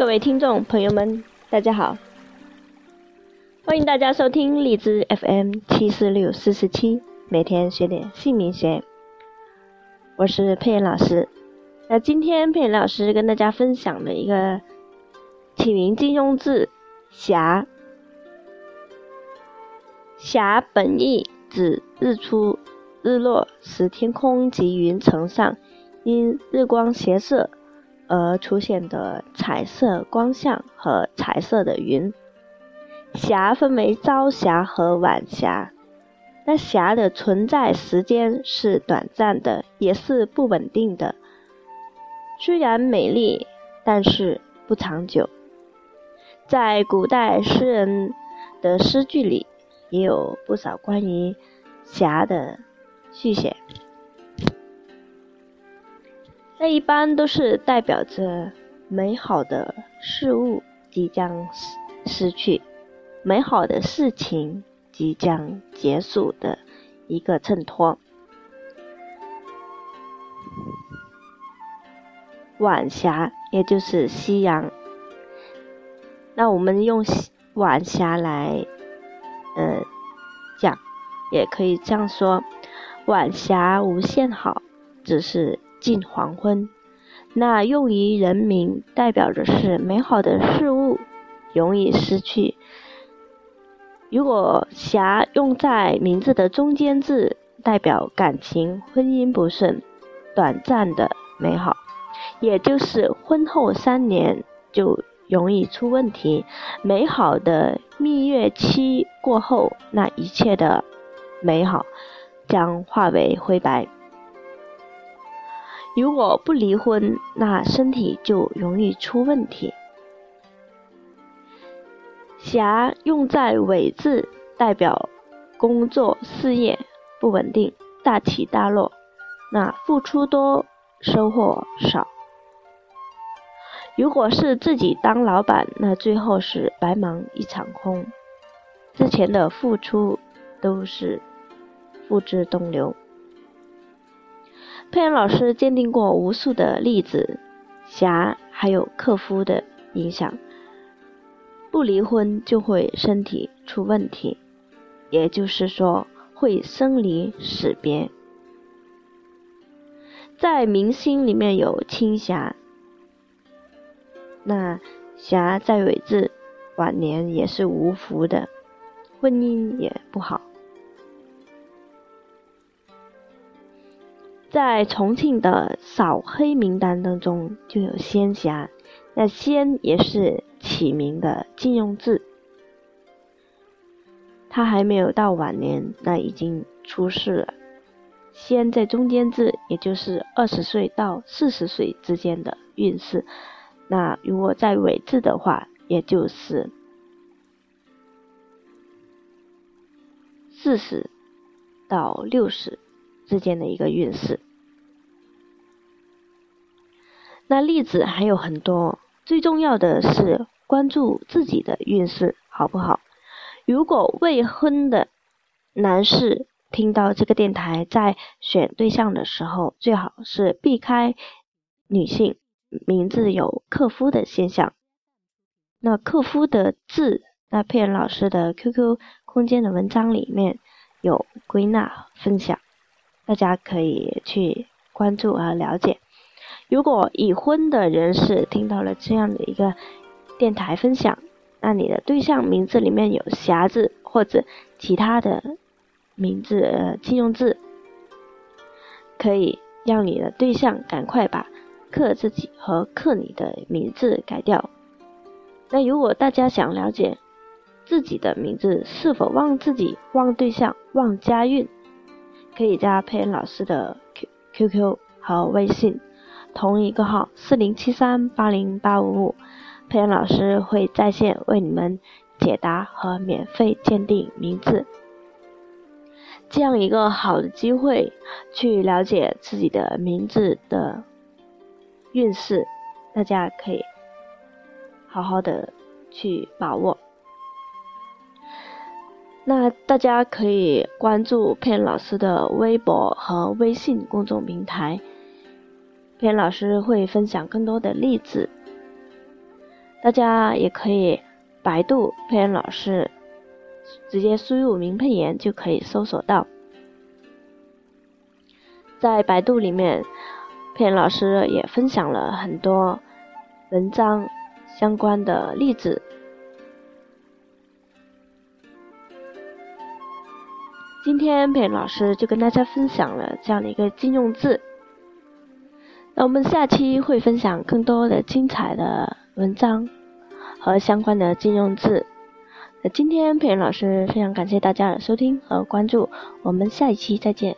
各位听众朋友们，大家好，欢迎大家收听荔枝 FM74647 每天学点姓名学，我是佩妍老师。那今天佩妍老师跟大家分享的一个起名金庸字霞，霞本意指日出日落时天空及云层上因日光斜射而出现的彩色光象和彩色的云。霞分为朝霞和晚霞。那霞的存在时间是短暂的，也是不稳定的，虽然美丽，但是不长久。在古代诗人的诗句里也有不少关于霞的续写，那一般都是代表着美好的事物即将失去，美好的事情即将结束的一个衬托。晚霞也就是夕阳，那我们用晚霞来讲，也可以这样说，晚霞无限好，只是近黄昏。那用于人民，代表着是美好的事物容易失去。如果霞用在名字的中间字，代表感情婚姻不顺，短暂的美好，也就是婚后3年就容易出问题。美好的蜜月期过后，那一切的美好将化为灰白。如果不离婚，那身体就容易出问题。霞用在尾字，代表工作事业不稳定，大起大落，那付出多收获少。如果是自己当老板，那最后是白忙一场空，之前的付出都是付之东流。佩妍老师鉴定过无数的例子，霞还有克夫的影响，不离婚就会身体出问题，也就是说会生离死别。在明星里面有青霞，那霞在尾字，晚年也是无福的，婚姻也不好。在重庆的扫黑名单当中就有仙霞，那仙也是起名的金庸字，他还没有到晚年，那已经出世了。仙在中间字，也就是20岁到40岁之间的运势。那如果在尾字的话，也就是40到60之间的一个运势。那例子还有很多，最重要的是关注自己的运势好不好。如果未婚的男士听到这个电台，在选对象的时候，最好是避开女性名字有克夫的现象。那克夫的字，那佩妍老师的 QQ 空间的文章里面有归纳分享，大家可以去关注和了解。如果已婚的人士听到了这样的一个电台分享，那你的对象名字里面有霞字或者其他的名字金庸字，可以让你的对象赶快把克自己和克你的名字改掉。那如果大家想了解自己的名字是否旺自己、旺对象、旺家运，可以加佩妍老师的 QQ 和微信，同一个号4073808555，佩妍老师会在线为你们解答和免费鉴定名字。这样一个好的机会去了解自己的名字的运势，大家可以好好的去把握。那大家可以关注佩妍老师的微博和微信公众平台，佩妍老师会分享更多的例子。大家也可以百度佩妍老师，直接输入名佩妍就可以搜索到。在百度里面，佩妍老师也分享了很多文章相关的例子。今天佩妍老师就跟大家分享了这样的一个禁用字。那我们下期会分享更多的精彩的文章和相关的禁用字。那今天佩妍老师非常感谢大家的收听和关注，我们下一期再见。